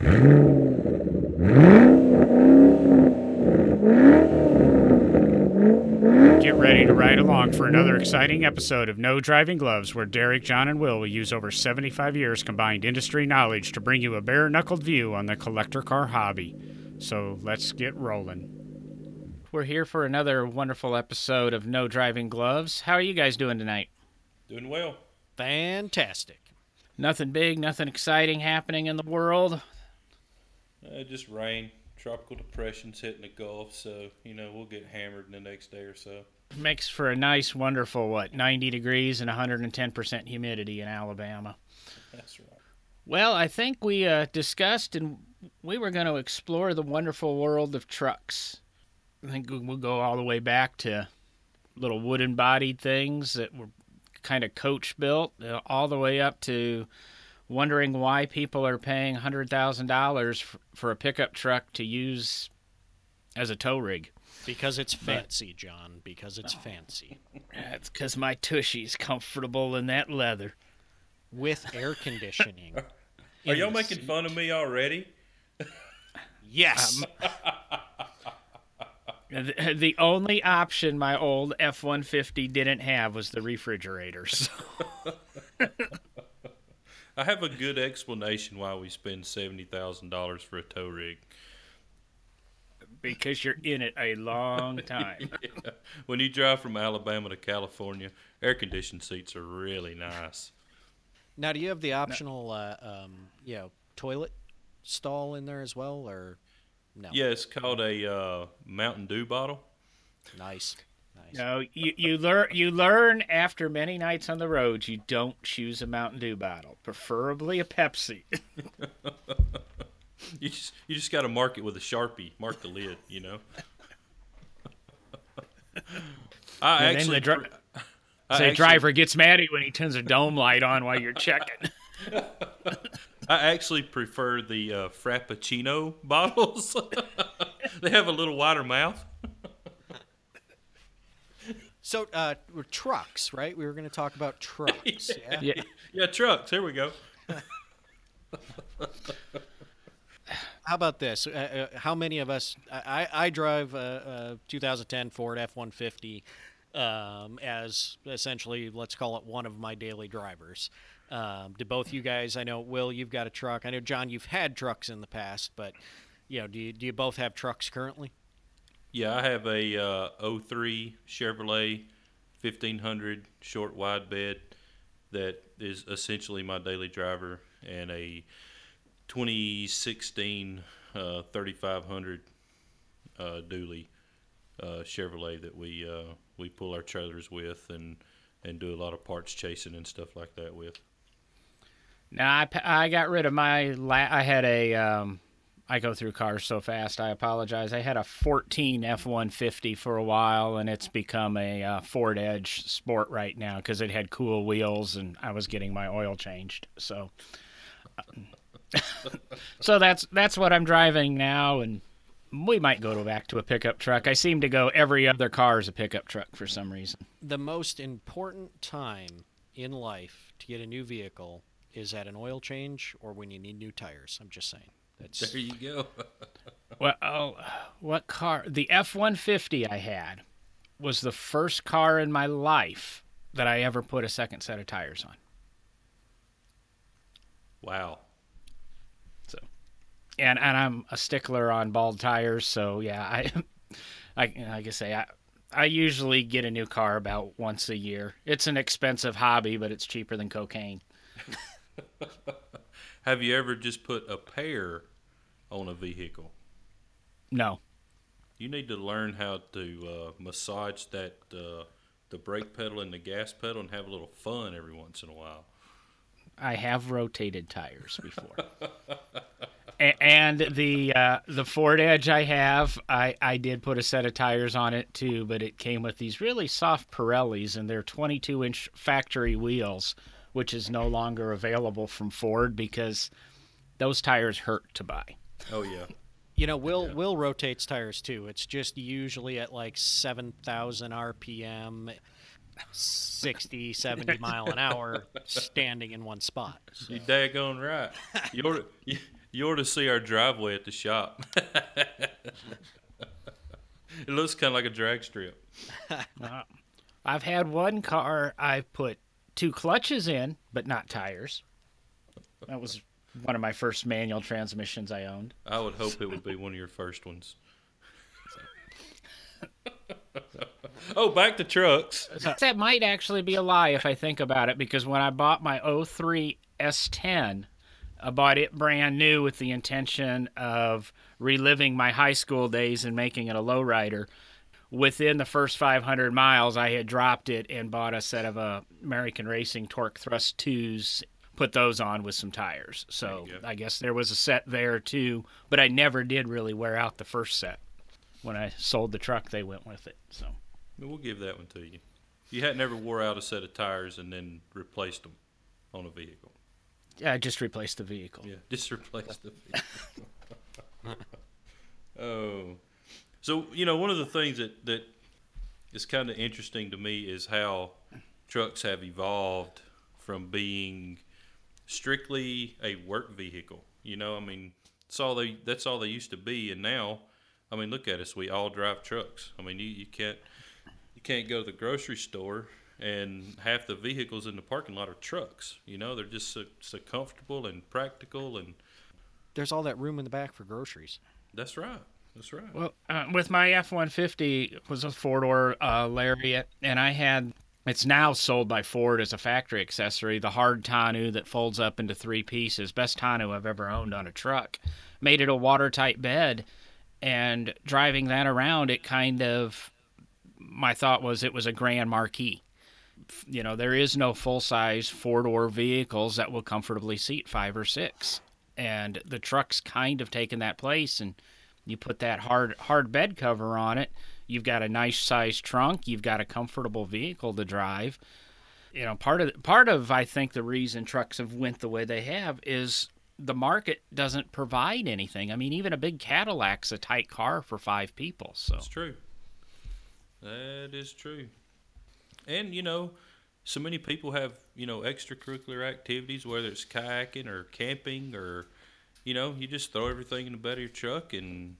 Get ready to ride along for another exciting episode of No Driving Gloves, where Derek, John, and Will use over 75 years combined industry knowledge to bring you a bare-knuckled view on the collector car hobby. So let's get rolling. We're here for another wonderful episode of No Driving Gloves. How are you guys doing tonight? Doing well. Fantastic. Nothing big, nothing exciting happening in the world. Just rain. Tropical depression's hitting the Gulf, so, we'll get hammered in the next day or so. Makes for a nice, wonderful, 90 degrees and 110% humidity in Alabama. That's right. Well, I think we discussed and we were going to explore the wonderful world of trucks. I think we'll go all the way back to little wooden-bodied things that were kind of coach-built, all the way up to wondering why people are paying $100,000 for a pickup truck to use as a tow rig. Because it's fancy, John. Because it's fancy. That's because my tushy's comfortable in that leather. With air conditioning. Are y'all making fun of me already? Yes. The only option my old F-150 didn't have was the refrigerator. So. I have a good explanation why we spend $70,000 for a tow rig. Because you're in it a long time. Yeah. When you drive from Alabama to California, air-conditioned seats are really nice. Now, do you have the optional, toilet stall in there as well, or no? Yeah, it's called a Mountain Dew bottle. Nice. No, you learn after many nights on the road, you don't choose a Mountain Dew bottle, preferably a Pepsi. you just got to mark it with a Sharpie, mark the lid, The driver gets mad at you when he turns a dome light on while you're checking. I actually prefer the Frappuccino bottles. They have a little wider mouth. So, we're trucks, right? We were going to talk about trucks. Yeah, trucks. Here we go. How about this? How many of us... I drive a 2010 Ford F-150 as essentially, let's call it, one of my daily drivers. To both you guys, I know, Will, you've got a truck. I know, John, you've had trucks in the past, but do you both have trucks currently? Yeah, I have a 03 Chevrolet 1500 short wide bed that is essentially my daily driver, and a 2016 3500 dually Chevrolet that we pull our trailers with and do a lot of parts chasing and stuff like that with. Now, I got rid of my I had a... I go through cars so fast, I apologize. I had a 14 F-150 for a while, and it's become a Ford Edge Sport right now because it had cool wheels, and I was getting my oil changed. So so that's what I'm driving now, and we might go back to a pickup truck. I seem to go every other car is a pickup truck for some reason. The most important time in life to get a new vehicle is at an oil change or when you need new tires. I'm just saying. There you go. Well, what car? The F-150 I had was the first car in my life that I ever put a second set of tires on. Wow. So, and I'm a stickler on bald tires, so yeah, I usually get a new car about once a year. It's an expensive hobby, but it's cheaper than cocaine. Have you ever just put a pair on a vehicle? No. You need to learn how to massage that the brake pedal and the gas pedal and have a little fun every once in a while. I have rotated tires before. And the Ford Edge I have, I did put a set of tires on it too, but it came with these really soft Pirellis, and they're 22-inch factory wheels, which is no longer available from Ford because those tires hurt to buy. Oh, yeah. Will rotates tires, too. It's just usually at 7,000 RPM, 60, 70 mile an hour, standing in one spot. So. You're daggone right. Your You ought to see our driveway at the shop. It looks kind of like a drag strip. I've had one car I've put two clutches in, but not tires. That was one of my first manual transmissions I owned. I would hope it would be one of your first ones. Oh, back to trucks. That might actually be a lie if I think about it, because when I bought my 03 S10, I bought it brand new with the intention of reliving my high school days and making it a lowrider. Within the first 500 miles, I had dropped it and bought a set of American Racing Torque Thrust 2s, put those on with some tires. So I guess there was a set there too, but I never did really wear out the first set. When I sold the truck, they went with it. So we'll give that one to you. You hadn't ever wore out a set of tires and then replaced them on a vehicle. Yeah, I just replaced the vehicle. Yeah, just replaced the vehicle. Oh. So, you know, one of the things that is kind of interesting to me is how trucks have evolved from being strictly a work vehicle. You know, I mean, that's all they used to be. And now, I mean, look at us. We all drive trucks. I mean, you can't go to the grocery store and half the vehicles in the parking lot are trucks. You know, they're just so comfortable and practical. And there's all that room in the back for groceries. That's right. That's right. Well, with my F-150, it was a four-door Lariat, and I had – it's now sold by Ford as a factory accessory, the hard tonneau that folds up into three pieces, best tonneau I've ever owned on a truck. Made it a watertight bed, and driving that around, it kind of – my thought was it was a Grand Marquis. You know, there is no full-size four-door vehicles that will comfortably seat five or six, and the truck's kind of taken that place, and – you put that hard bed cover on it, you've got a nice sized trunk, you've got a comfortable vehicle to drive. You know, part of I think the reason trucks have went the way they have is the market doesn't provide anything. I mean, even a big Cadillac's a tight car for five people. So that's true. That is true. And, you know, so many people have, you know, extracurricular activities, whether it's kayaking or camping or, you know, you just throw everything in the bed of your truck and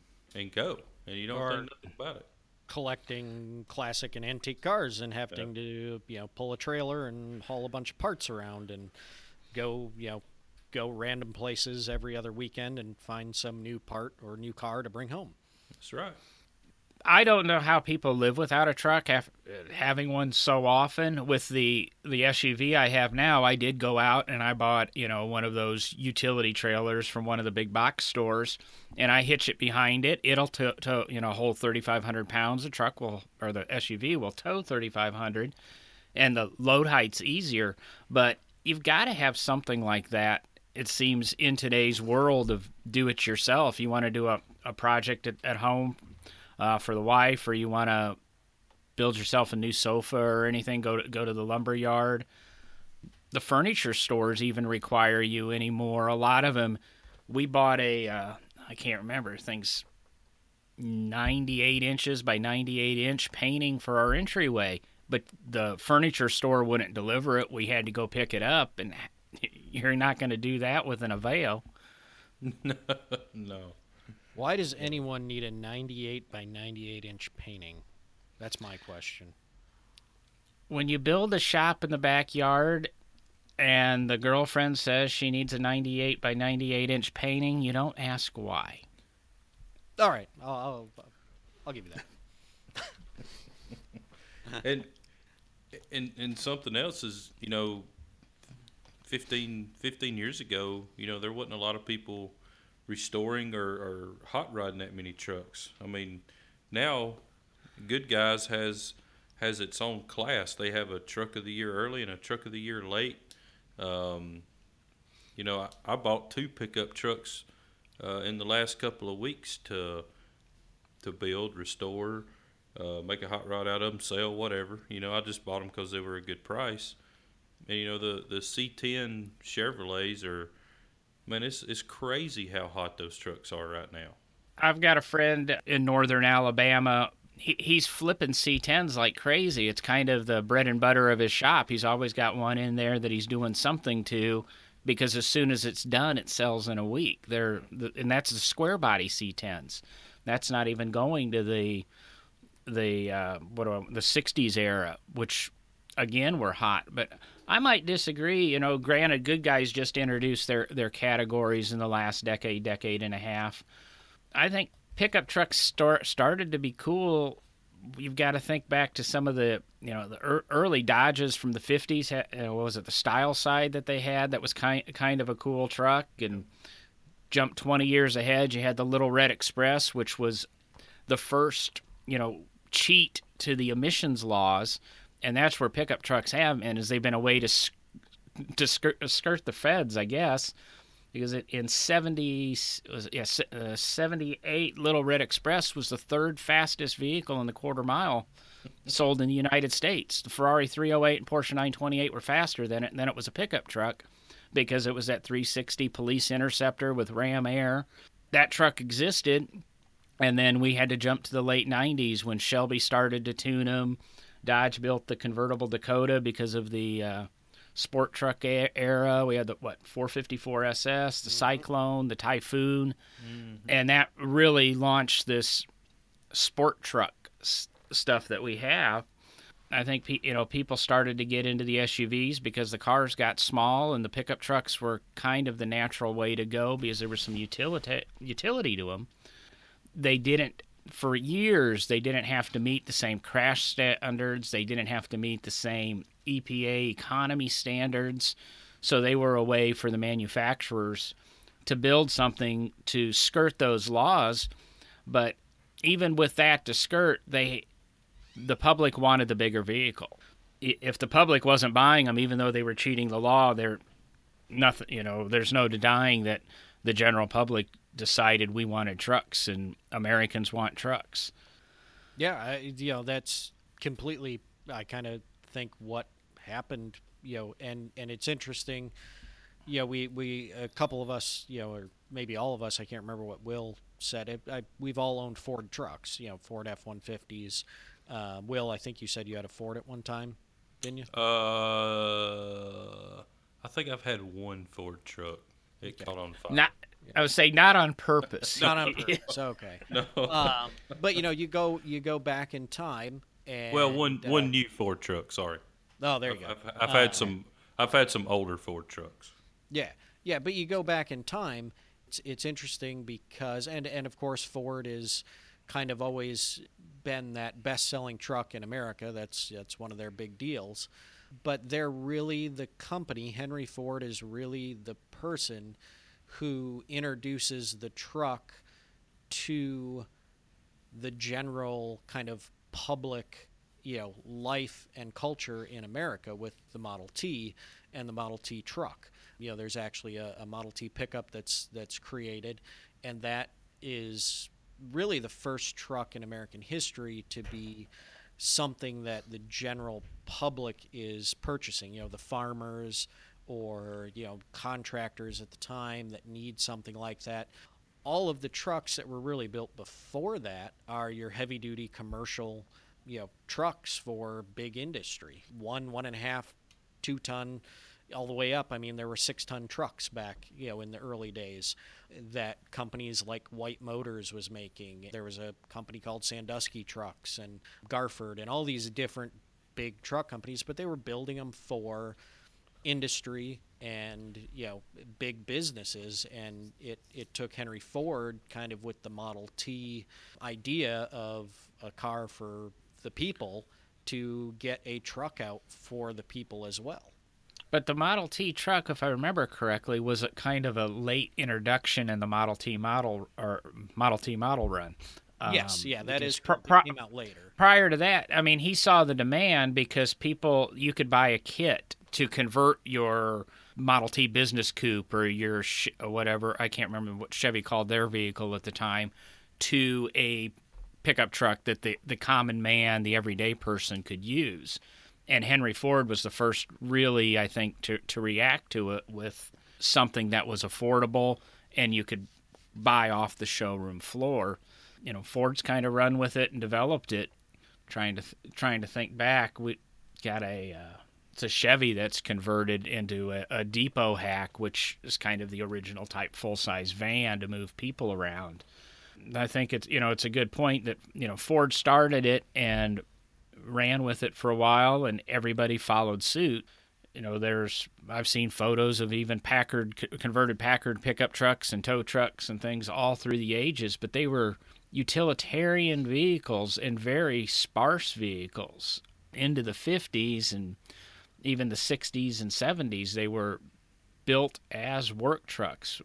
go, and you don't think nothing about it. Collecting classic and antique cars and having to, you know, pull a trailer and haul a bunch of parts around and go, you know, random places every other weekend and find some new part or new car to bring home. That's right. I don't know how people live without a truck after having one so often. With the SUV I have now, I did go out and I bought, you know, one of those utility trailers from one of the big box stores, and I hitch it behind it. It'll hold 3,500 pounds. The truck will, or the SUV will tow 3,500, and the load height's easier. But you've got to have something like that. It seems in today's world of do it yourself. You want to do a project at home. For the wife, or you want to build yourself a new sofa or anything, go to the lumber yard. The furniture stores even require you anymore. A lot of them. We bought I can't remember, things 98 inches by 98 inch painting for our entryway, but the furniture store wouldn't deliver it. We had to go pick it up, and you're not going to do that with an AVEO. No. Why does anyone need a 98 by 98 inch painting? That's my question. When you build a shop in the backyard and the girlfriend says she needs a 98 by 98 inch painting, you don't ask why. All right. I'll give you that. and something else is, you know, 15 years ago, you know, there wasn't a lot of people restoring or hot rodding that many trucks. I mean, now Good Guys has its own class. They have a truck of the year early and a truck of the year late. You know, I bought two pickup trucks in the last couple of weeks to build, restore, make a hot rod out of them, sell, whatever. You know, I just bought them because they were a good price. And, you know, the C10 Chevrolets are, man, it's crazy how hot those trucks are right now. I've got a friend in northern Alabama. He's flipping C10s like crazy. It's kind of the bread and butter of his shop. He's always got one in there that he's doing something to. because as soon as it's done, it sells in a week. And that's the square body C10s. That's not even going to the 60s era, which again were hot. But I might disagree. You know, granted, Good Guys just introduced their categories in the last decade and a half. I think pickup trucks started to be cool. You've got to think back to some of the, you know, the early Dodges from the 50s. What was it, the style side that they had that was kind of a cool truck? And jump 20 years ahead, you had the Little Red Express, which was the first, you know, cheat to the emissions laws. And that's where pickup trucks have been, is they've been a way to skirt the feds, I guess. Because in 78, Little Red Express was the third fastest vehicle in the quarter mile sold in the United States. The Ferrari 308 and Porsche 928 were faster than it, and then it was a pickup truck because it was that 360 police interceptor with Ram Air. That truck existed, and then we had to jump to the late 90s when Shelby started to tune them. Dodge built the convertible Dakota because of the... sport truck era. We had the 454 SS, the Cyclone, the Typhoon, and that really launched this sport truck stuff that we have. I think people started to get into the SUVs because the cars got small, and the pickup trucks were kind of the natural way to go because there was some utility to them. They didn't. For years, they didn't have to meet the same crash standards. They didn't have to meet the same EPA economy standards. So they were a way for the manufacturers to build something to skirt those laws. But even with that to skirt, the public wanted the bigger vehicle. If the public wasn't buying them, even though they were cheating the law, there's no denying that the general public decided we wanted trucks, and Americans want trucks. Yeah, that's completely, I kind of think, what happened, you know, and it's interesting, you know, we a couple of us, you know, or maybe all of us, I can't remember what Will said, we've all owned Ford trucks, you know, Ford F-150s. Will, I think you said you had a Ford at one time, didn't you? I think I've had one Ford truck. It caught on fire. I would say not on purpose. Not on purpose. Okay. No. But you know, you go back in time, and one new Ford truck. Sorry. Oh, there you go. I've had some. I've had some older Ford trucks. Yeah. But you go back in time. It's interesting because, and of course, Ford is kind of always been that best-selling truck in America. That's one of their big deals. But they're really the company. Henry Ford is really the person who introduces the truck to the general kind of public, you know, life and culture in America with the Model T and the Model T truck. You know, there's actually a Model T pickup that's created, and that is really the first truck in American history to be something that the general public is purchasing. You know, the farmers or, you know, contractors at the time that need something like that. All of the trucks that were really built before that are your heavy-duty commercial, you know, trucks for big industry. 1.5, 2-ton, all the way up. I mean, there were 6-ton trucks back, you know, in the early days that companies like White Motors was making. There was a company called Sandusky Trucks and Garford and all these different big truck companies, but they were building them for industry and, you know, big businesses. And it took Henry Ford kind of with the Model T idea of a car for the people to get a truck out for the people as well. But the Model T truck, if I remember correctly, was a kind of a late introduction in the Model T model run. Yes, yeah, that is came out later. Prior to that, I mean, he saw the demand because you could buy a kit to convert your Model T business coupe or your whatever, I can't remember what Chevy called their vehicle at the time, to a pickup truck that the common man, the everyday person could use. And Henry Ford was the first really, I think, to react to it with something that was affordable and you could buy off the showroom floor. You know, Ford's kind of run with it and developed it. Trying to think back, we got a it's a Chevy that's converted into a depot hack, which is kind of the original type full-size van to move people around. I think it's, you know, it's a good point that, you know, Ford started it and ran with it for a while and everybody followed suit. You know, there's, I've seen photos of even Packard, converted Packard pickup trucks and tow trucks and things all through the ages, but they were utilitarian vehicles and very sparse vehicles. Into the 50s and even the 60s and 70s, they were built as work trucks.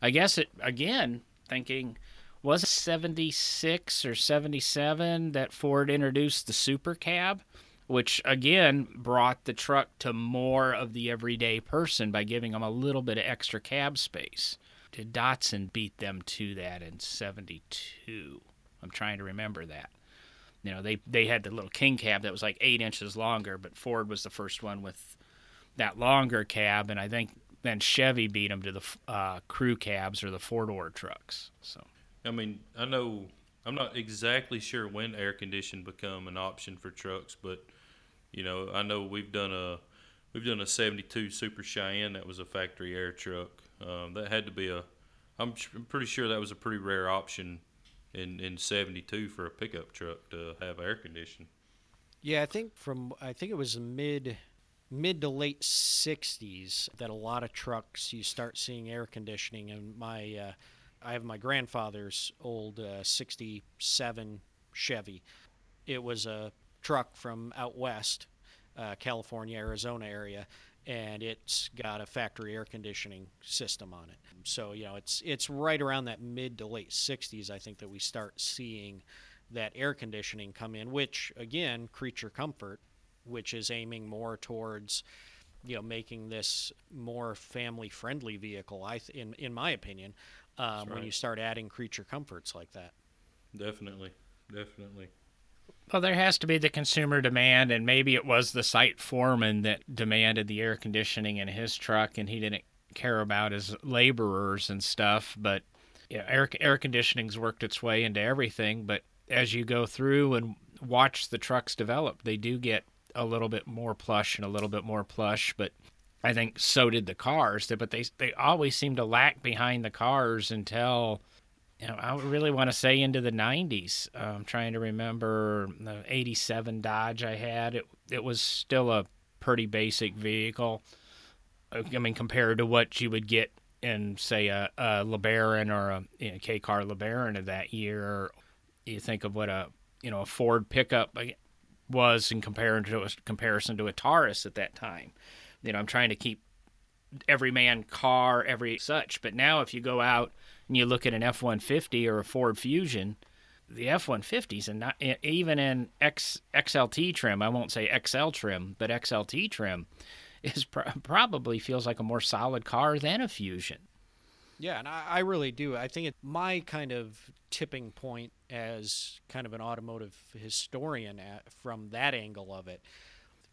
I guess it, again, thinking, was it 76 or 77 that Ford introduced the Super Cab, which again brought the truck to more of the everyday person by giving them a little bit of extra cab space. Did Datsun beat them to that in 72? I'm trying to remember that. You know, they had the little king cab that was like 8 inches longer, but Ford was the first one with that longer cab, and I think then Chevy beat them to the crew cabs or the four-door trucks. So, I mean, I know I'm not exactly sure when air conditioning become an option for trucks, but you know, I know we've done a 72 Super Cheyenne that was a factory air truck. That had to be a, I'm pretty sure that was a pretty rare option in 72 for a pickup truck to have air conditioning. Yeah, I think it was mid to late 60s that a lot of trucks you start seeing air conditioning. And my I have my grandfather's old 67 Chevy. It was a truck from out west, California, Arizona area, and it's got a factory air conditioning system on it. So, you know, it's right around that mid to late 60s, I think, that we start seeing that air conditioning come in, which, again, creature comfort, which is aiming more towards, you know, making this more family-friendly vehicle, in my opinion, right, when you start adding creature comforts like that. Definitely. Well, there has to be the consumer demand, and maybe it was the site foreman that demanded the air conditioning in his truck, and he didn't care about his laborers and stuff. But you know, air conditioning's worked its way into everything. But as you go through and watch the trucks develop, they do get a little bit more plush and a little bit more plush. But I think so did the cars. But they always seem to lag behind the cars until, you know, I really want to say into the 90s. I'm trying to remember the 87 Dodge I had. It was still a pretty basic vehicle. I mean, compared to what you would get in, say, a LeBaron or a, you know, K-Car LeBaron of that year. You think of what a, you know, a Ford pickup was in comparison to a Taurus at that time. You know, I'm trying to keep every man car, every such. But now if you go out and you look at an F-150 or a Ford Fusion, the F-150s, and not, even in XLT trim, I won't say XL trim, but XLT trim, is probably feels like a more solid car than a Fusion. Yeah, and I really do. I think my kind of tipping point as kind of an automotive historian from that angle of it,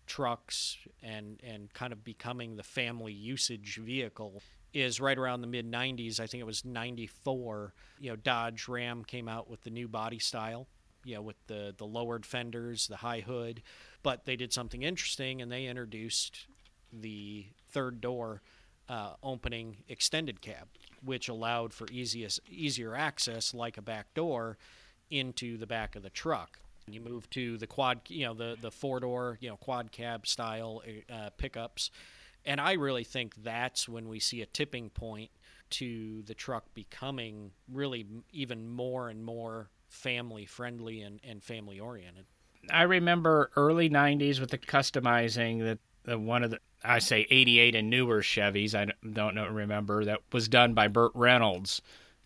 trucks and kind of becoming the family usage vehicle, is right around the mid-90s. I think it was 94. You know, Dodge Ram came out with the new body style, you know, with the lowered fenders, the high hood. But they did something interesting, and they introduced the third door opening extended cab, which allowed for easier access, like a back door, into the back of the truck. You move to the quad, you know, the four-door, you know, quad cab style pickups. And I really think that's when we see a tipping point to the truck becoming really even more and more family-friendly and family-oriented. I remember early 90s with the customizing that one of the, I say 88 and newer Chevys, I don't know, remember, that was done by Burt Reynolds,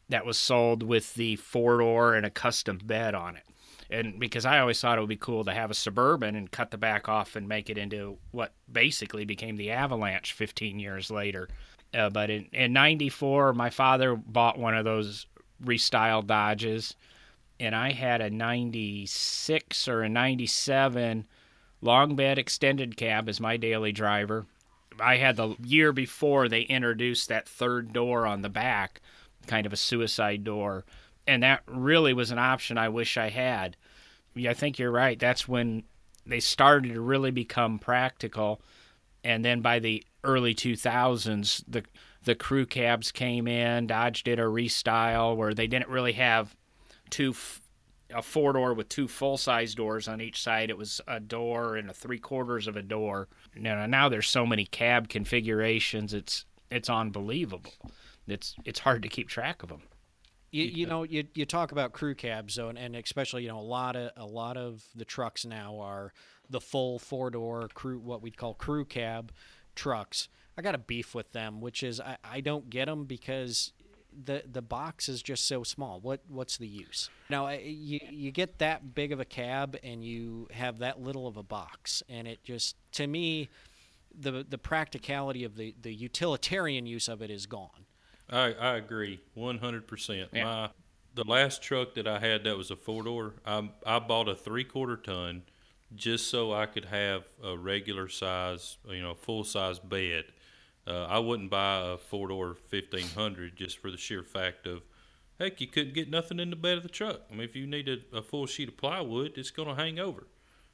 that was sold with the four-door and a custom bed on it. And because I always thought it would be cool to have a Suburban and cut the back off and make it into what basically became the Avalanche 15 years later. But in 94, my father bought one of those restyled Dodges, and I had a 96 or a 97 long bed extended cab as my daily driver. I had the year before they introduced that third door on the back, kind of a suicide door. And that really was an option I wish I had. Yeah, I think you're right. That's when they started to really become practical. And then by the early 2000s, the crew cabs came in. Dodge did a restyle where they didn't really have a four-door with two full-size doors on each side. It was a door and a three-quarters of a door. Now there's so many cab configurations, it's unbelievable. It's hard to keep track of them. You talk about crew cabs though, and especially a lot of the trucks now are the full four-door crew, what we'd call crew cab trucks. I got a beef with them, which is I don't get them because the box is just so small. What's the use? Now you get that big of a cab and you have that little of a box, and it just, to me, the practicality of the utilitarian use of it is gone. I agree 100%. Yeah. The last truck that I had that was a four-door, I bought a three-quarter ton just so I could have a regular size, full-size bed. I wouldn't buy a four-door 1500 just for the sheer fact of, heck, you couldn't get nothing in the bed of the truck. I mean, if you needed a full sheet of plywood, it's going to hang over.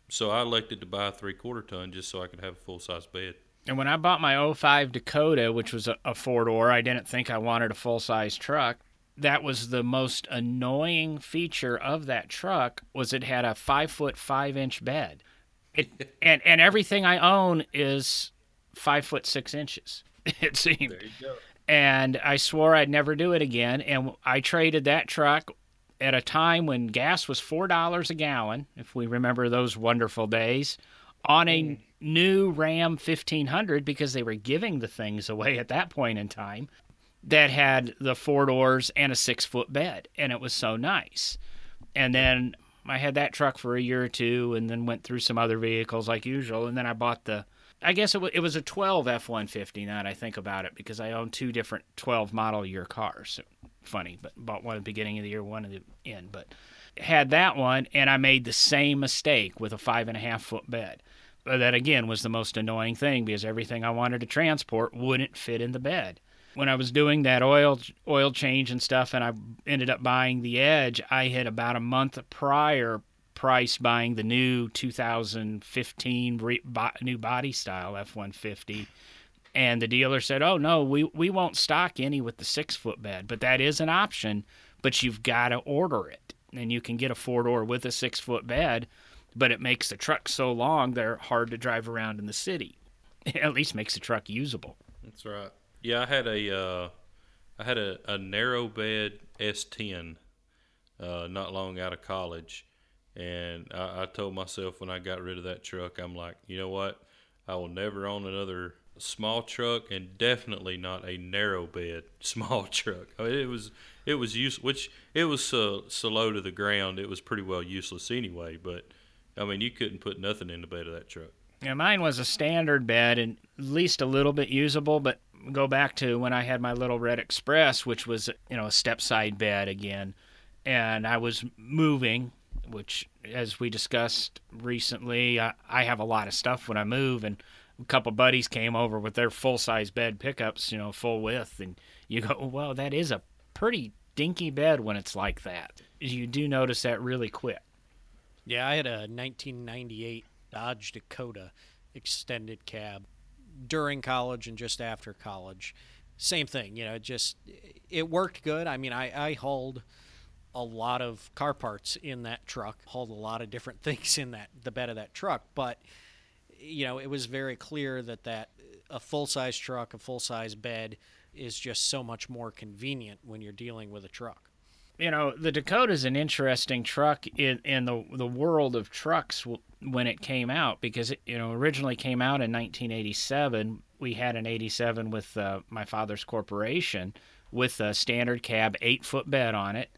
So I elected to buy a three-quarter ton just so I could have a full-size bed. And when I bought my 05 Dakota, which was a four-door, I didn't think I wanted a full-size truck. That was the most annoying feature of that truck, was it had a 5 foot 5 inch bed. And everything I own is 5 foot 6 inches, it seemed. There you go. And I swore I'd never do it again. And I traded that truck at a time when gas was $4 a gallon, if we remember those wonderful days, on a new Ram 1500, because they were giving the things away at that point in time, that had the four doors and a 6 foot bed. And it was so nice. And then I had that truck for a year or two, and then went through some other vehicles like usual. And then I bought it was a 12 F-150, now that I think about it, because I own two different 12 model year cars. Funny, but bought one at the beginning of the year, one at the end. But had that one, and I made the same mistake with a 5.5 foot bed. But that, again, was the most annoying thing, because everything I wanted to transport wouldn't fit in the bed. When I was doing that oil change and stuff, and I ended up buying the Edge, I had about a month prior priced buying the new 2015 new body style F-150, and the dealer said, "Oh no, we won't stock any with the 6 foot bed, but that is an option. But you've got to order it, and you can get a four door with a 6 foot bed, but it makes the truck so long they're hard to drive around in the city. It at least makes the truck usable." That's right. Yeah, I had a narrow bed S10 not long out of college, and I told myself when I got rid of that truck, I'm like, you know what? I will never own another small truck, and definitely not a narrow bed small truck. I mean, it was useless, which it was so low to the ground, it was pretty well useless anyway. But I mean, you couldn't put nothing in the bed of that truck. Yeah, mine was a standard bed and at least a little bit usable, but go back to when I had my Little Red Express, which was, a step side bed again, and I was moving, which, as we discussed recently, I have a lot of stuff when I move, and a couple buddies came over with their full-size bed pickups, full width, and you go, well, that is a pretty dinky bed when it's like that. You do notice that really quick. Yeah, I had a 1998 Dodge Dakota extended cab during college and just after college. Same thing, it worked good. I mean, I hauled a lot of car parts in that truck, hauled a lot of different things in the bed of that truck, but it was very clear that a full-size truck, a full-size bed is just so much more convenient when you're dealing with a truck. The Dakota's an interesting truck in the world of trucks when it came out, because it originally came out in 1987. We had an 87 with my father's corporation with a standard cab 8 foot bed on it,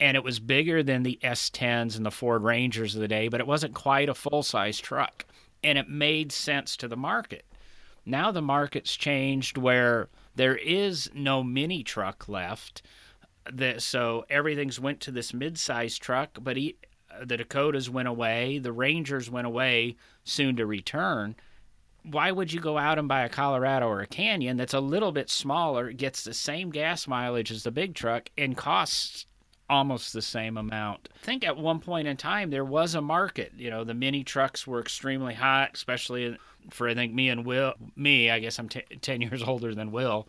and it was bigger than the S10s and the Ford Rangers of the day, but it wasn't quite a full-size truck, and it made sense to the market. Now the market's changed where there is no mini truck left. So everything's went to this mid-size truck, but the Dakotas went away, the Rangers went away, soon to return. Why would you go out and buy a Colorado or a Canyon that's a little bit smaller, gets the same gas mileage as the big truck, and costs almost the same amount. I think at one point in time, there was a market. You know, the mini trucks were extremely hot, especially for, I think, me and Will. Me, I guess I'm 10 years older than Will.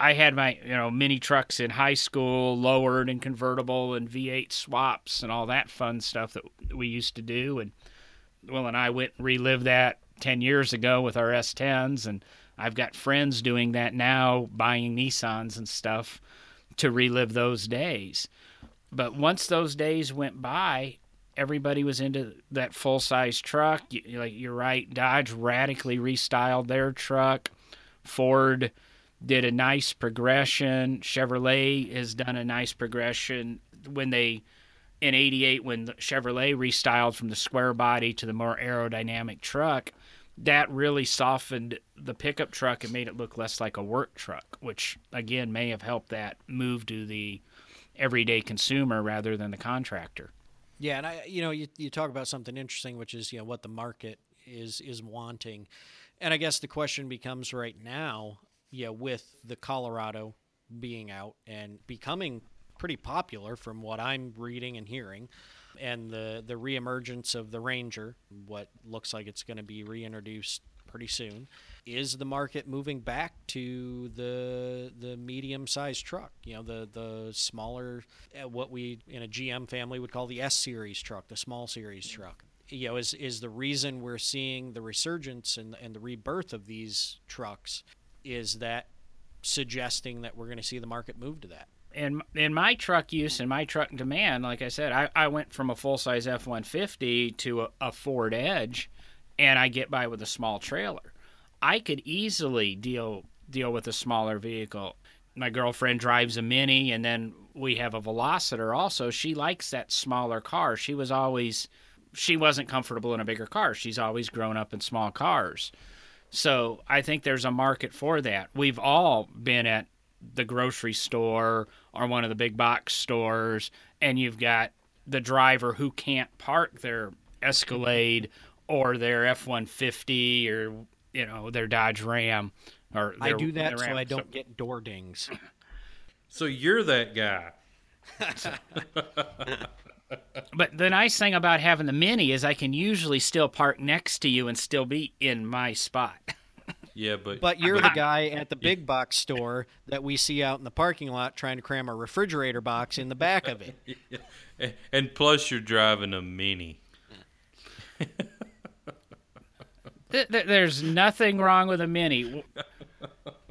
I had my, you know, mini trucks in high school, lowered and convertible and V8 swaps and all that fun stuff that we used to do. And Will and I went and relived that 10 years ago with our S10s. And I've got friends doing that now, buying Nissans and stuff to relive those days. But once those days went by, everybody was into that full-size truck. You're right, Dodge radically restyled their truck. Ford did a nice progression. Chevrolet has done a nice progression. When they, in 88, when Chevrolet restyled from the square body to the more aerodynamic truck, that really softened the pickup truck and made it look less like a work truck, which, again, may have helped that move to the everyday consumer rather than the contractor. Yeah, and you talk about something interesting, which is, you know, what the market is wanting. And I guess the question becomes right now, yeah, with the Colorado being out and becoming pretty popular from what I'm reading and hearing, and the reemergence of the Ranger, what looks like it's going to be reintroduced pretty soon, is the market moving back to the medium-sized truck, you know, the smaller, what we in a GM family would call the S-Series truck, the small series truck. You know, is the reason we're seeing the resurgence and the rebirth of these trucks. Is that suggesting that we're going to see the market move to that? And in my truck use and my truck demand, like I said, I went from a full-size F-150 to a Ford Edge, and I get by with a small trailer. I could easily deal with a smaller vehicle. My girlfriend drives a Mini, and then we have a Velociter also. She likes that smaller car. She wasn't comfortable in a bigger car. She's always grown up in small cars. So I think there's a market for that. We've all been at the grocery store or one of the big box stores, and you've got the driver who can't park their Escalade or their F-150 or, you know, their Dodge Ram. I do that so I don't get door dings. So you're that guy. But the nice thing about having the Mini is I can usually still park next to you and still be in my spot. Yeah, but you're the guy at the big box store that we see out in the parking lot trying to cram a refrigerator box in the back of it. Yeah. And plus you're driving a Mini. There's nothing wrong with a Mini.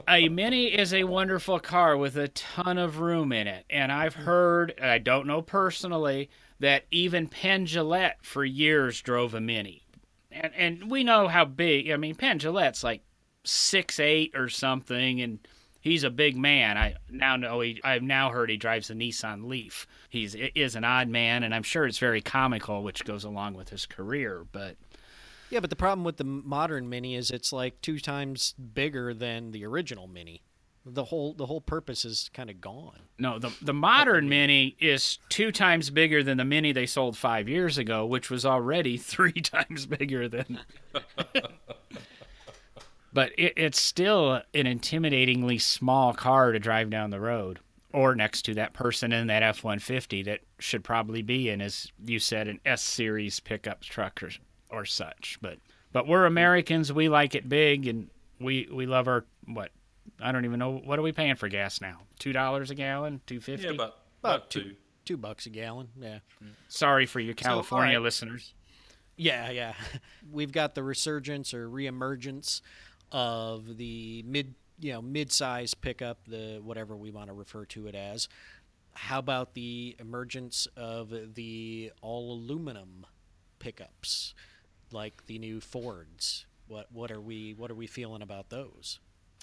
A Mini is a wonderful car with a ton of room in it. And I've heard, and I don't know personally, that even Penn Jillette for years drove a Mini. And we know how big, I mean, Penn Jillette's like 6'8" or something, and he's a big man. I've now heard he drives a Nissan Leaf. He is an odd man, and I'm sure it's very comical, which goes along with his career. But yeah, but the problem with the modern Mini is it's like 2 times bigger than the original Mini. The whole purpose is kind of gone. No, the modern Mini is 2 times bigger than the Mini they sold 5 years ago, which was already 3 times bigger than. But it's still an intimidatingly small car to drive down the road or next to that person in that F-150 that should probably be in, as you said, an S-Series pickup truck or such. But we're Americans. We like it big, and we love our, what? I don't even know. What are we paying for gas now? $2 a gallon? $2.50? Yeah, about $2. $2 a gallon, yeah. Sorry for your California listeners. Yeah. We've got the resurgence or reemergence of the mid-size pickup, the whatever we want to refer to it as. How about the emergence of the all-aluminum pickups, like the new Fords? What are we feeling about those?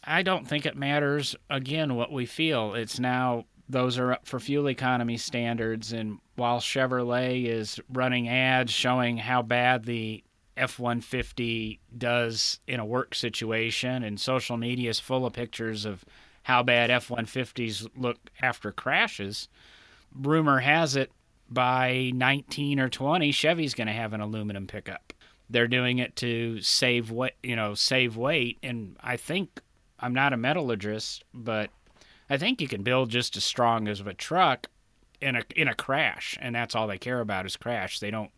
I don't think it matters, again, what we feel. It's now, those are up for fuel economy standards, and while Chevrolet is running ads showing how bad the F-150 does in a work situation, and social media is full of pictures of how bad F-150s look after crashes, rumor has it by 19 or 20, Chevy's going to have an aluminum pickup. They're doing it to save weight, and I think, I'm not a metallurgist, but I think you can build just as strong as a truck in a crash, and that's all they care about is crash. They don't,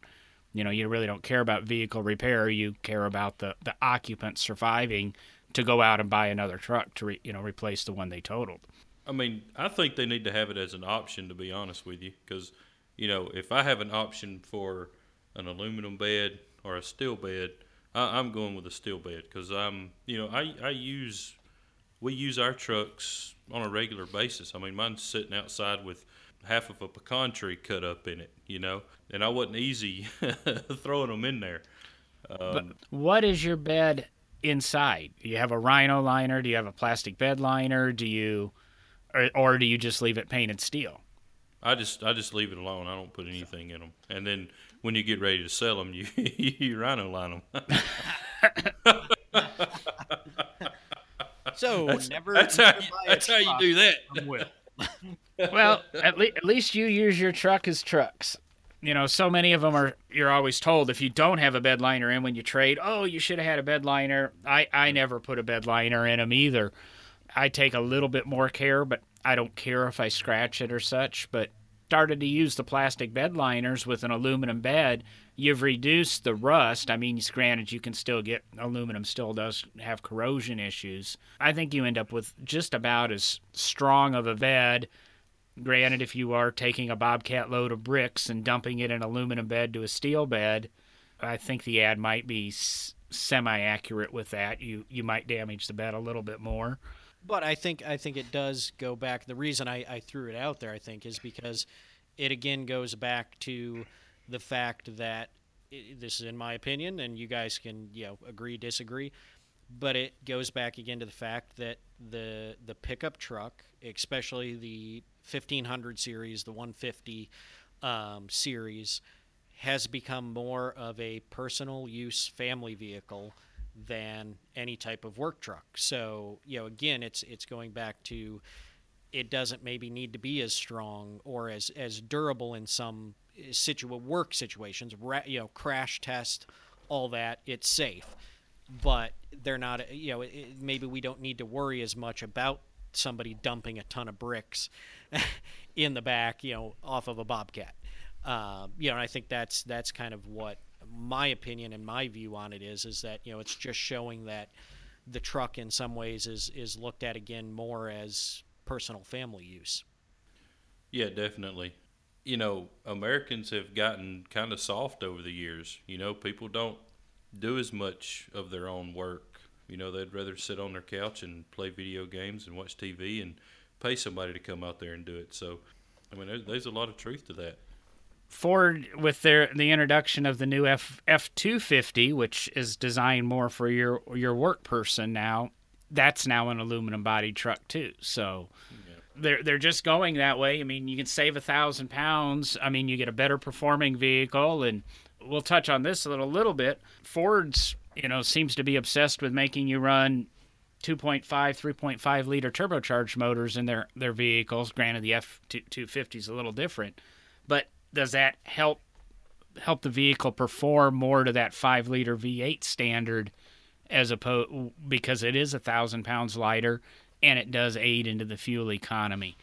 you know, you really don't care about vehicle repair. You care about the occupant surviving to go out and buy another truck to replace the one they totaled. I mean, I think they need to have it as an option, to be honest with you, because, you know, if I have an option for an aluminum bed or a steel bed, I'm going with a steel bed because I'm, you know, we use our trucks on a regular basis. I mean, mine's sitting outside with half of a pecan tree cut up in it, you know, and I wasn't easy throwing them in there. But what is your bed inside? Do you have a rhino liner? Do you have a plastic bed liner? Do you... Or do you just leave it painted steel? I just leave it alone. I don't put anything in them. And then when you get ready to sell them, you rhino line them. That's how you do that. Well, at least you use your truck as trucks. You know, so many of them are. You're always told if you don't have a bed liner in when you trade, oh, you should have had a bed liner. I never put a bed liner in them either. I take a little bit more care, but I don't care if I scratch it or such, but started to use the plastic bed liners with an aluminum bed. You've reduced the rust. I mean, granted, you can still get aluminum, still does have corrosion issues. I think you end up with just about as strong of a bed. Granted, if you are taking a Bobcat load of bricks and dumping it in an aluminum bed to a steel bed, I think the ad might be semi-accurate with that. You might damage the bed a little bit more. But I think it does go back. The reason I threw it out there, I think, is because it again goes back to the fact that this is in my opinion, and you guys can, you know, agree, disagree. But it goes back again to the fact that the pickup truck, especially the 1500 series, the 150 series, has become more of a personal use family vehicle than any type of work truck. So, you know, again, it's going back to it doesn't maybe need to be as strong or as durable in some work situations, you know, crash test, all that, it's safe. But they're not, you know, maybe we don't need to worry as much about somebody dumping a ton of bricks in the back, you know, off of a Bobcat. You know, and I think that's kind of what my opinion and my view on it is that, you know, it's just showing that the truck in some ways is looked at again more as personal family use. Yeah, definitely. You know, Americans have gotten kind of soft over the years. You know, people don't do as much of their own work. You know, they'd rather sit on their couch and play video games and watch TV and pay somebody to come out there and do it. So, I mean, there's a lot of truth to that. Ford, with the introduction of the new F-250, which is designed more for your work person now, that's now an aluminum-bodied truck too. So yeah. They're just going that way. I mean, you can save 1,000 pounds. I mean, you get a better-performing vehicle, and we'll touch on this a little bit. Ford's, you know, seems to be obsessed with making you run 2.5, 3.5-liter turbocharged motors in their vehicles. Granted, the F-250 is a little different, but does that help the vehicle perform more to that 5-liter V8 standard as opposed, because it is 1,000 pounds lighter and it does aid into the fuel economy?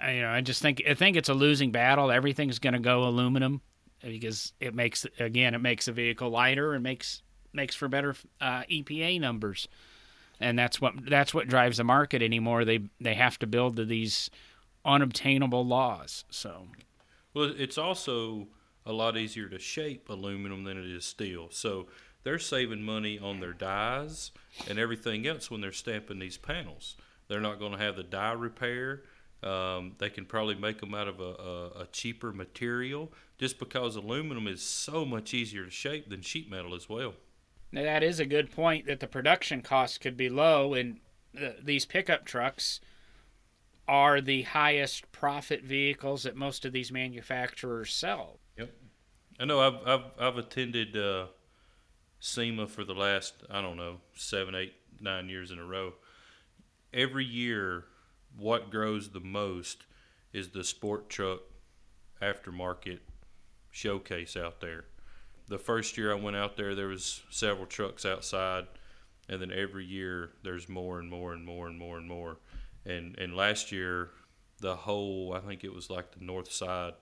You know, I think it's a losing battle. Everything's going to go aluminum because it makes the vehicle lighter and makes for better EPA numbers, and that's what drives the market anymore. They have to build to these unobtainable laws. So. Well, it's also a lot easier to shape aluminum than it is steel. So they're saving money on their dies and everything else when they're stamping these panels. They're not going to have the die repair. They can probably make them out of a cheaper material just because aluminum is so much easier to shape than sheet metal as well. Now, that is a good point, that the production cost could be low, and these pickup trucks are the highest profit vehicles that most of these manufacturers sell. Yep. I know I've attended SEMA for the last, I don't know, 7, 8, 9 years in a row. Every year, what grows the most is the sport truck aftermarket showcase out there. The first year I went out there was several trucks outside, and then every year there's more and more and more and more and more. And last year the whole, I think it was like the north side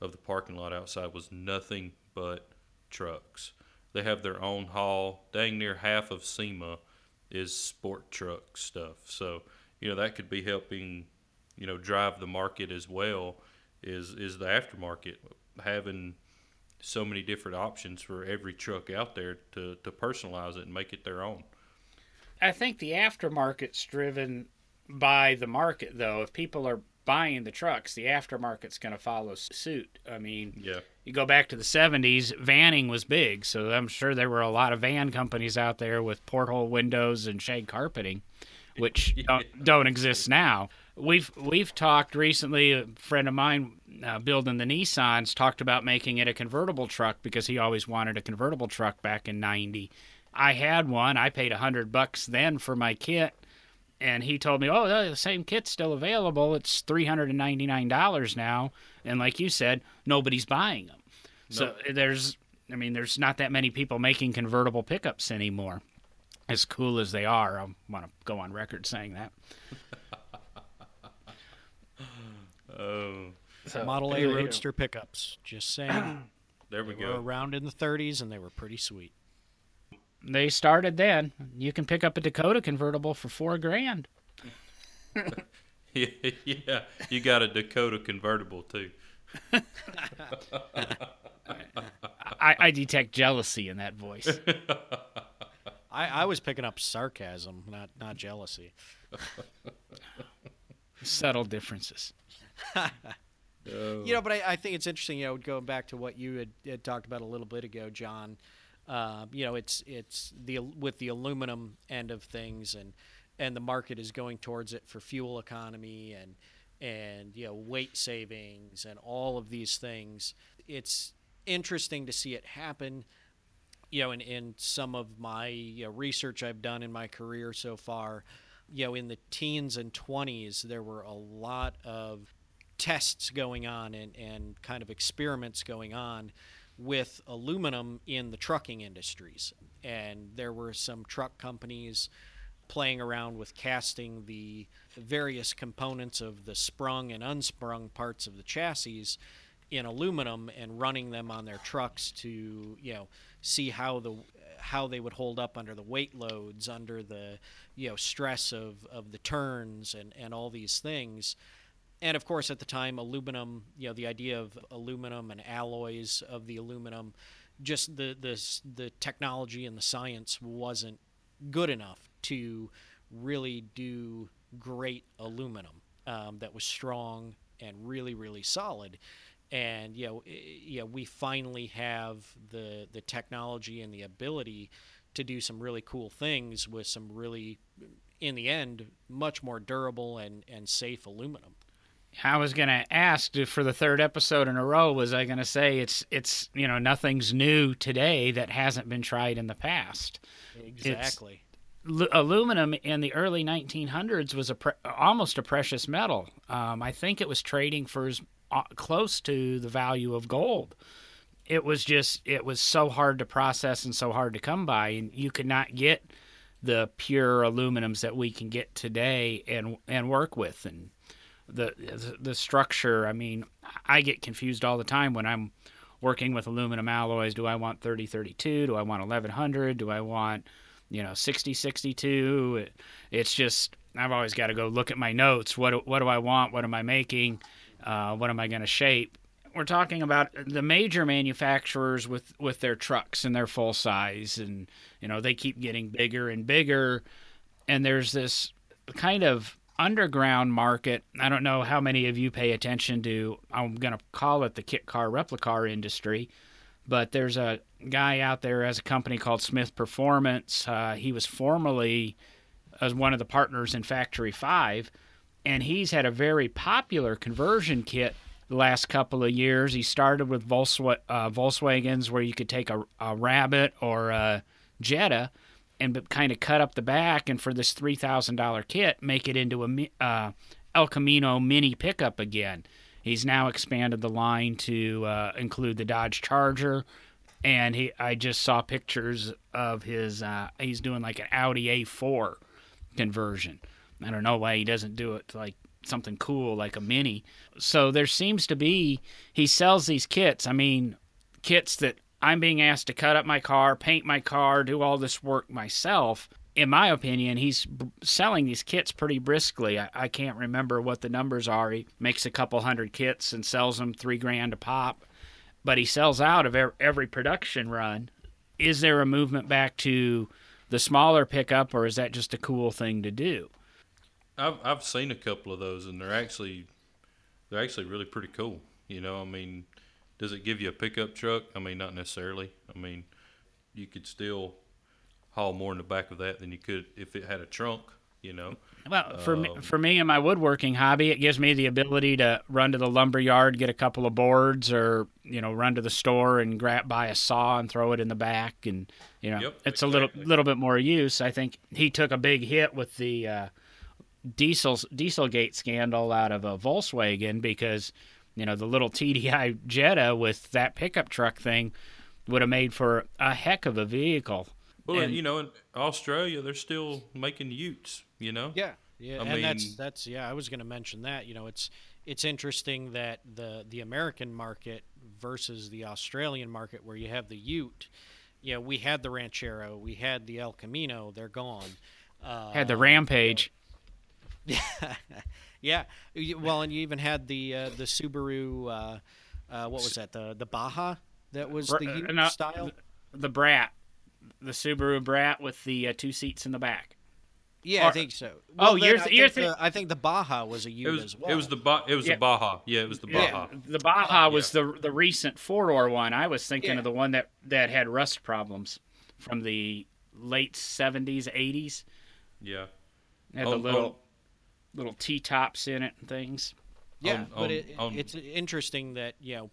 of the parking lot outside was nothing but trucks. They have their own haul. Dang near half of SEMA is sport truck stuff. So, you know, that could be helping, you know, drive the market as well, is the aftermarket. Having so many different options for every truck out there to personalize it and make it their own. I think the aftermarket's driven by the market, though. If people are buying the trucks, the aftermarket's going to follow suit. I mean, yeah. You go back to the 70s, vanning was big, so I'm sure there were a lot of van companies out there with porthole windows and shag carpeting, which yeah. don't exist now. We've talked recently, a friend of mine building the Nissans talked about making it a convertible truck because he always wanted a convertible truck back in 90. I had one. I paid $100 then for my kit, and he told me, oh, the same kit's still available. It's $399 now, and like you said, nobody's buying them. Nope. So there's not that many people making convertible pickups anymore, as cool as they are. I want to go on record saying that. Model A Roadster pickups, just saying. There we go. They were around in the 30s, and they were pretty sweet. They started then. You can pick up a Dakota convertible for $4,000. Yeah, you got a Dakota convertible, too. I detect jealousy in that voice. I was picking up sarcasm, not jealousy. Subtle differences. You know, but I think it's interesting, you know, going back to what you had talked about a little bit ago, John, you know, it's with the aluminum end of things and the market is going towards it for fuel economy and, you know, weight savings and all of these things. It's interesting to see it happen, you know, in some of my research I've done in my career so far. You know, in the teens and 20s, there were a lot of tests going on and kind of experiments going on with aluminum in the trucking industries. And there were some truck companies playing around with casting the various components of the sprung and unsprung parts of the chassis in aluminum and running them on their trucks to, you know, see how they would hold up under the weight loads, under the, you know, stress of the turns and all these things. And of course at the time, aluminum, you know, the idea of aluminum and alloys of the aluminum, just the technology and the science wasn't good enough to really do great aluminum that was strong and really, really solid. And, you know, we finally have the technology and the ability to do some really cool things with some really, in the end, much more durable and safe aluminum. I was going to ask, for the third episode in a row, was I going to say it's you know, nothing's new today that hasn't been tried in the past. Exactly. Aluminum in the early 1900s was almost a precious metal. I think it was trading for close to the value of gold. It was so hard to process and so hard to come by, and you could not get the pure aluminums that we can get today and work with, and the structure. I mean, I get confused all the time when I'm working with aluminum alloys. Do I want 3032? Do I want 1100? Do I want, you know, 6062? It's just, I've always got to go look at my notes. What do I want? What am I making? What am I going to shape? We're talking about the major manufacturers with their trucks and their full size, and, you know, they keep getting bigger and bigger. And there's this kind of underground market. I don't know how many of you pay attention to, I'm going to call it the kit car replicar industry, but there's a guy out there as a company called Smith Performance. He was formerly as one of the partners in Factory 5. And he's had a very popular conversion kit the last couple of years. He started with Volkswagens where you could take a Rabbit or a Jetta and kind of cut up the back, and for this $3,000 kit, make it into a El Camino Mini pickup again. He's now expanded the line to include the Dodge Charger. And I just saw pictures of his, he's doing like an Audi A4 conversion. I don't know why he doesn't do it like something cool like a Mini. So there seems to be, he sells these kits. I mean, kits that I'm being asked to cut up my car, paint my car, do all this work myself. In my opinion, he's selling these kits pretty briskly. I can't remember what the numbers are. He makes a couple hundred kits and sells them $3,000 a pop, but he sells out of every production run. Is there a movement back to the smaller pickup, or is that just a cool thing to do? I've seen a couple of those, and they're actually really pretty cool. You know, I mean, does it give you a pickup truck? I mean, not necessarily. I mean, you could still haul more in the back of that than you could if it had a trunk, you know. Well, for me and my woodworking hobby, it gives me the ability to run to the lumber yard, get a couple of boards, or, you know, run to the store and buy a saw and throw it in the back, and, you know, it's exactly. a little bit more use. I think he took a big hit with the Dieselgate scandal out of a Volkswagen, because, you know, the little TDI Jetta with that pickup truck thing would have made for a heck of a vehicle. Well, and, you know, in Australia, they're still making Utes, you know? Yeah. Yeah. I mean, that's yeah, I was going to mention that. You know, it's interesting that the American market versus the Australian market, where you have the Ute. Yeah, we had the Ranchero, we had the El Camino, they're gone. Had the Rampage. Yeah. Well, and you even had the Subaru. What was that? The Baja that was the Ute style. The Brat, the Subaru Brat with the two seats in the back. Yeah, I think so. Well, I think the Baja was a Ute as well. It was the Baja. Yeah, it was the Baja. Yeah, the Baja was the recent four-door one. I was thinking of the one that had rust problems from the late 70s, 80s. Yeah. Had little T-tops in it and things. Yeah, but it's interesting that, you know,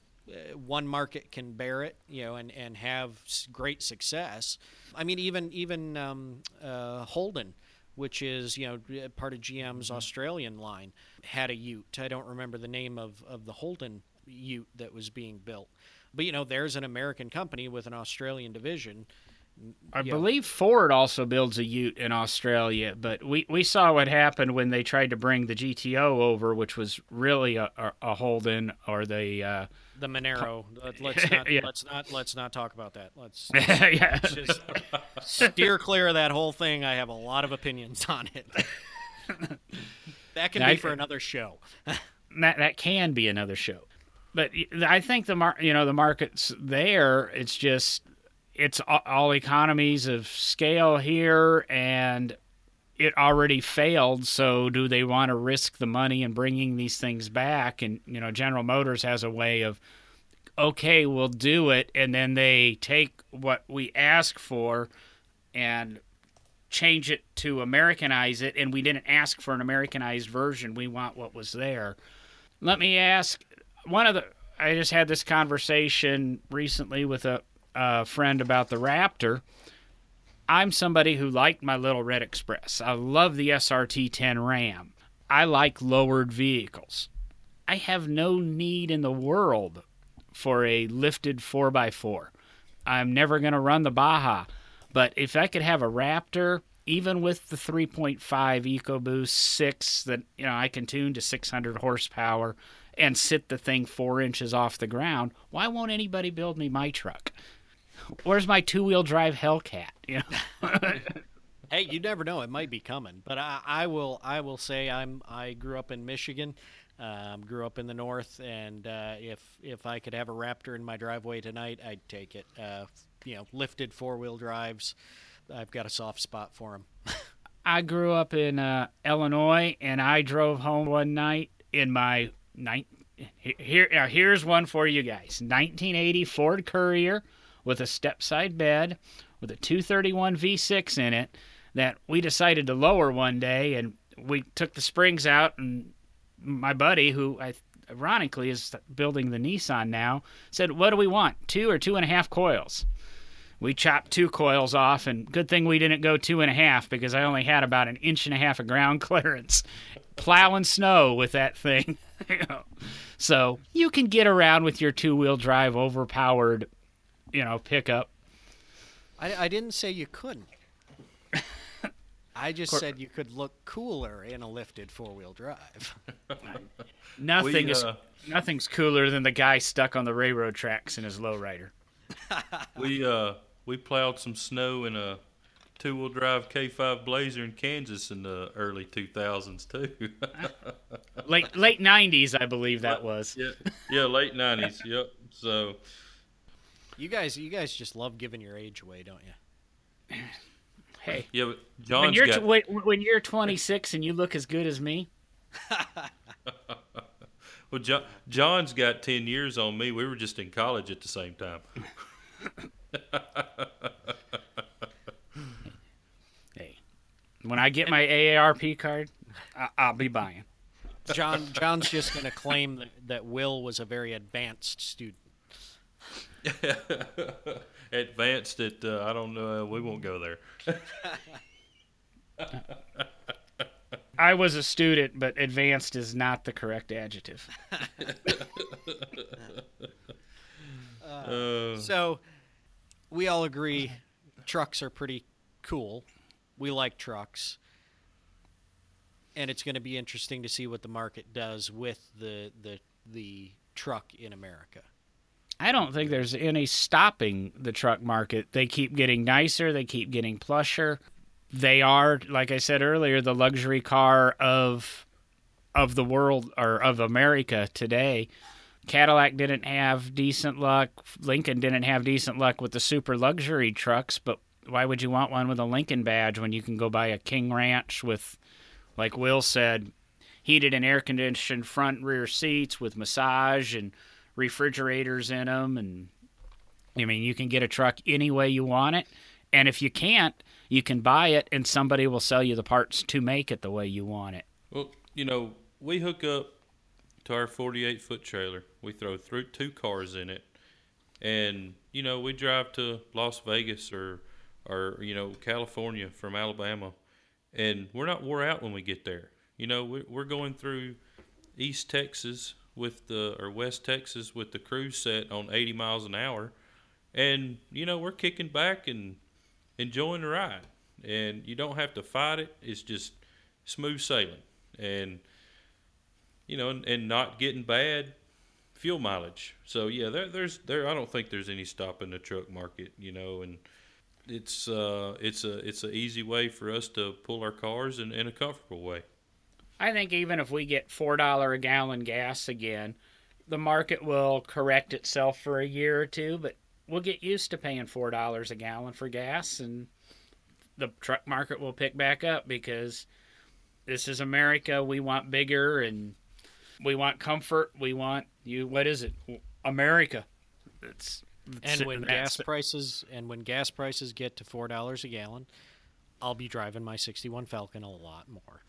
one market can bear it, you know, and have great success. I mean, even Holden, which is, you know, part of GM's Australian line, had a Ute. I don't remember the name of the Holden Ute that was being built. But, you know, there's an American company with an Australian division. I believe Ford also builds a Ute in Australia, but we saw what happened when they tried to bring the GTO over, which was really a Holden, or the Monero. Let's not talk about that. Let's just steer clear of that whole thing. I have a lot of opinions on it. That can be for another show. That can be another show. But I think the market's there. It's just, it's all economies of scale here, and it already failed. So do they want to risk the money in bringing these things back? And, you know, General Motors has a way of, okay, we'll do it. And then they take what we ask for and change it to Americanize it. And we didn't ask for an Americanized version. We want what was there. Let me ask I just had this conversation recently with a friend about the Raptor. I'm somebody who liked my Little Red Express. I love the SRT10 Ram. I like lowered vehicles. I have no need in the world for a lifted 4x4. I'm never going to run the Baja, but if I could have a Raptor, even with the 3.5 EcoBoost 6 that, you know, I can tune to 600 horsepower and sit the thing 4 inches off the ground, why won't anybody build me my truck? Where's my two-wheel drive Hellcat? You know? Hey, you never know; it might be coming. But I will say, I grew up in Michigan, grew up in the North, and if I could have a Raptor in my driveway tonight, I'd take it. You know, lifted four-wheel drives, I've got a soft spot for them. I grew up in Illinois, and I drove home one night in my here's one for you guys: 1980 Ford Courier, with a step-side bed, with a 231 V6 in it, that we decided to lower one day, and we took the springs out, and my buddy, who ironically is building the Nissan now, said, what do we want, 2 or 2.5 coils? We chopped 2 coils off, and good thing we didn't go 2.5, because I only had about 1.5 inches of ground clearance, plowing snow with that thing. So you can get around with your two-wheel drive overpowered, you know, pickup. I didn't say you couldn't. I just said you could look cooler in a lifted four-wheel drive. Nothing's cooler than the guy stuck on the railroad tracks in his lowrider. We plowed some snow in a two-wheel drive K5 Blazer in Kansas in the early 2000s too. late 90s, I believe that was. Yeah, late 90s. Yep. So you guys just love giving your age away, don't you? Hey, yeah, but John's when you're 26 and you look as good as me. Well, John's got 10 years on me. We were just in college at the same time. Hey, when I get my AARP card, I'll be buying. John's just going to claim that Will was a very advanced student. Advanced at I don't know, we won't go there. I was a student, but advanced is not the correct adjective. So we all agree trucks are pretty cool. We like trucks, and it's going to be interesting to see what the market does with the truck in America. I don't think there's any stopping the truck market. They keep getting nicer. They keep getting plusher. They are, like I said earlier, the luxury car of the world, or of America today. Cadillac didn't have decent luck. Lincoln didn't have decent luck with the super luxury trucks, but why would you want one with a Lincoln badge when you can go buy a King Ranch with, like Will said, heated and air-conditioned front and rear seats with massage and refrigerators in them? And I mean, you can get a truck any way you want it, and if you can't, you can buy it and somebody will sell you the parts to make it the way you want it. Well, you know, we hook up to our 48-foot trailer, we throw through 2 cars in it, and you know, we drive to Las Vegas or you know, California from Alabama, and we're not wore out when we get there. You know, we're going through East Texas or West Texas with the cruise set on 80 miles an hour, and you know, we're kicking back and enjoying the ride, and you don't have to fight it. It's just smooth sailing, and you know, and not getting bad fuel mileage. So yeah, there's I don't think there's any stopping the truck market, you know, and it's a easy way for us to pull our cars in a comfortable way. I think even if we get $4 a gallon gas again, the market will correct itself for a year or two, but we'll get used to paying $4 a gallon for gas, and the truck market will pick back up because this is America. We want bigger, and we want comfort. We want America. When gas prices get to $4 a gallon, I'll be driving my 61 Falcon a lot more.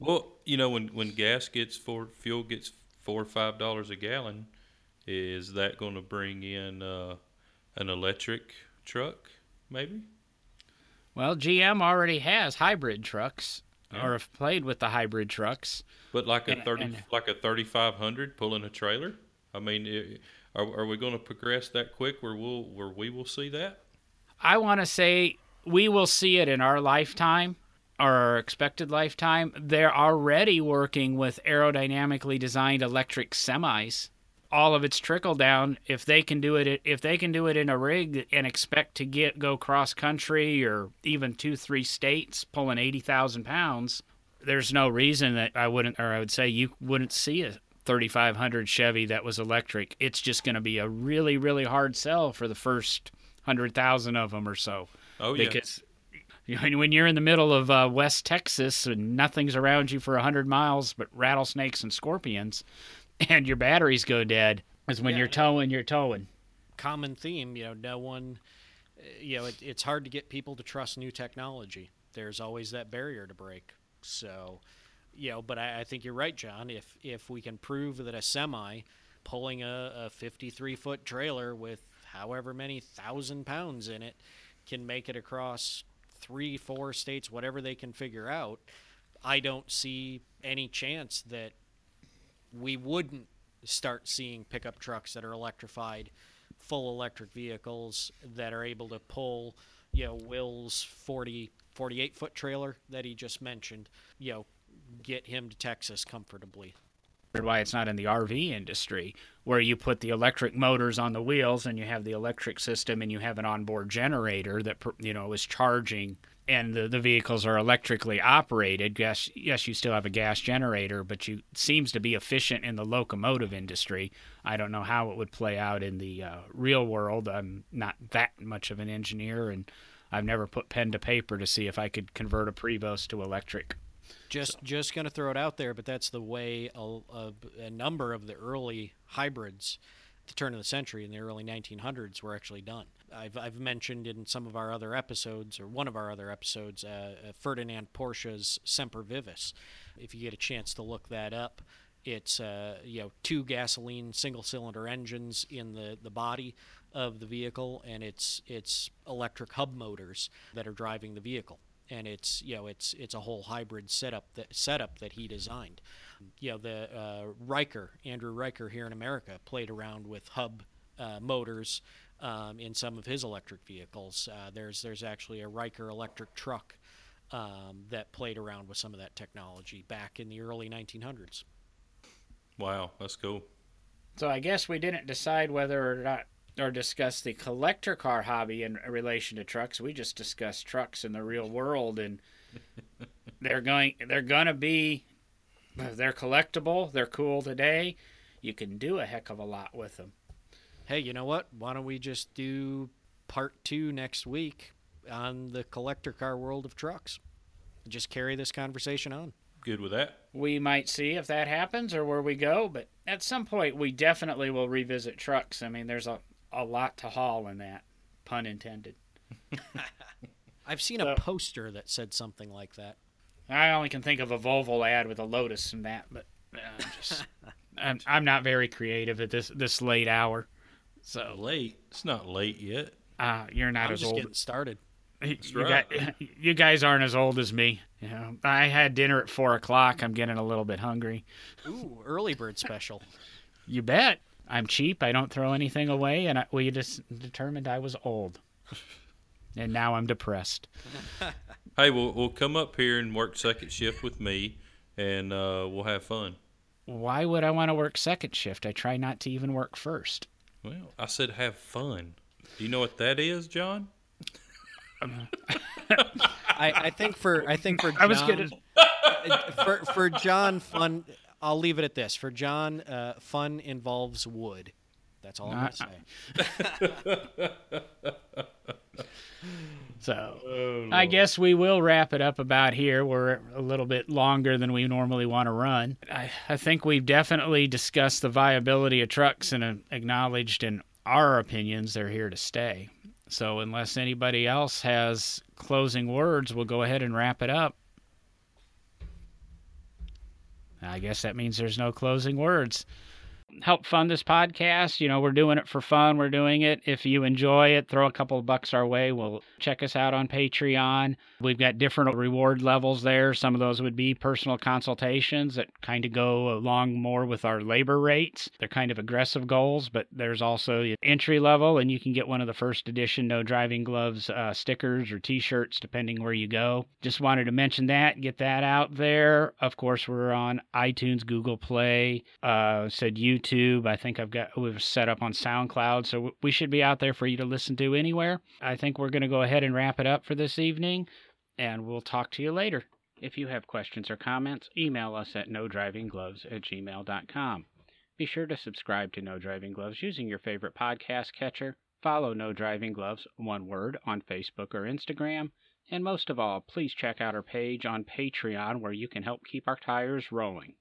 Well, you know, when fuel gets $4 or $5 a gallon, is that going to bring in an electric truck? Maybe. Well, GM already has hybrid trucks, or have played with the hybrid trucks. But like a 3500 pulling a trailer. I mean, are we going to progress that quick where we will see that? I want to say we will see it in our lifetime. Our expected lifetime. They're already working with aerodynamically designed electric semis. All of its trickle down. If they can do it in a rig and expect to go cross country or even 2-3 states pulling 80,000 pounds, there's no reason that you wouldn't see a 3500 Chevy that was electric. It's just going to be a really, really hard sell for the first 100,000 of them or so. Oh yeah. Because when you're in the middle of West Texas and nothing's around you for 100 miles but rattlesnakes and scorpions, and your batteries go dead, is when you're towing. Common theme, you know, no one, you know, it's hard to get people to trust new technology. There's always that barrier to break. So, you know, but I think you're right, John. If we can prove that a semi pulling a 53-foot trailer with however many thousand pounds in it can make it across 3-4 states, whatever they can figure out, I don't see any chance that we wouldn't start seeing pickup trucks that are electrified, full electric vehicles that are able to pull, you know, Will's 40 48-foot trailer that he just mentioned, you know, get him to Texas comfortably. Why it's not in the RV industry, where you put the electric motors on the wheels and you have the electric system and you have an onboard generator that, you know, is charging, and the vehicles are electrically operated. Yes, you still have a gas generator, but you seems to be efficient in the locomotive industry. I don't know how it would play out in the real world. I'm not that much of an engineer, and I've never put pen to paper to see if I could convert a Prevost to electric. Just going to throw it out there, but that's the way a number of the early hybrids at the turn of the century in the early 1900s were actually done. I've mentioned in some of our other episodes, or one of our other episodes, Ferdinand Porsche's Semper Vivus. If you get a chance to look that up, it's two gasoline single-cylinder engines in the body of the vehicle, and it's electric hub motors that are driving the vehicle. And it's a whole hybrid setup that he designed. You know, the Andrew Riker here in America played around with hub motors in some of his electric vehicles. There's actually a Riker electric truck that played around with some of that technology back in the early 1900s. Wow, that's cool. So I guess we didn't decide whether or not, or discuss the collector car hobby in relation to trucks. We just discussed trucks in the real world, and they're collectible, they're cool today. You can do a heck of a lot with them. Hey, you know what? Why don't we just do part 2 next week on the collector car world of trucks? Just carry this conversation on. Good with that. We might see if that happens or where we go, but at some point we definitely will revisit trucks. I mean, there's a lot to haul in that, pun intended. I've seen a poster that said something like that. I only can think of a Volvo ad with a Lotus from that, but I'm not very creative at this late hour. So late? It's not late yet. You're not as old. I'm just getting started. You guys aren't as old as me. You know, I had dinner at 4:00. I'm getting a little bit hungry. Ooh, early bird special. You bet. I'm cheap. I don't throw anything away, and we just determined I was old, and now I'm depressed. Hey, we'll come up here and work second shift with me, and we'll have fun. Why would I want to work second shift? I try not to even work first. Well, I said have fun. Do you know what that is, John? I think for John, fun. I'll leave it at this. For John, fun involves wood. That's all I'm going to say. So I guess we will wrap it up about here. We're a little bit longer than we normally want to run. I think we've definitely discussed the viability of trucks and acknowledged in our opinions they're here to stay. So unless anybody else has closing words, we'll go ahead and wrap it up. I guess that means there's no closing words. Help fund this podcast. You know, we're doing it for fun. We're doing it. If you enjoy it, throw a couple of bucks our way. We'll check us out on Patreon. We've got different reward levels there. Some of those would be personal consultations that kind of go along more with our labor rates. They're kind of aggressive goals, but there's also entry level, and you can get one of the first edition No Driving Gloves stickers or t-shirts, depending where you go. Just wanted to mention that, get that out there. Of course, we're on iTunes, Google Play, YouTube. I think we've set up on SoundCloud, so we should be out there for you to listen to anywhere. I think we're going to go ahead and wrap it up for this evening, and we'll talk to you later. If you have questions or comments, email us at nodrivinggloves@gmail.com. Be sure to subscribe to No Driving Gloves using your favorite podcast catcher. Follow No Driving Gloves, one word, on Facebook or Instagram. And most of all, please check out our page on Patreon where you can help keep our tires rolling.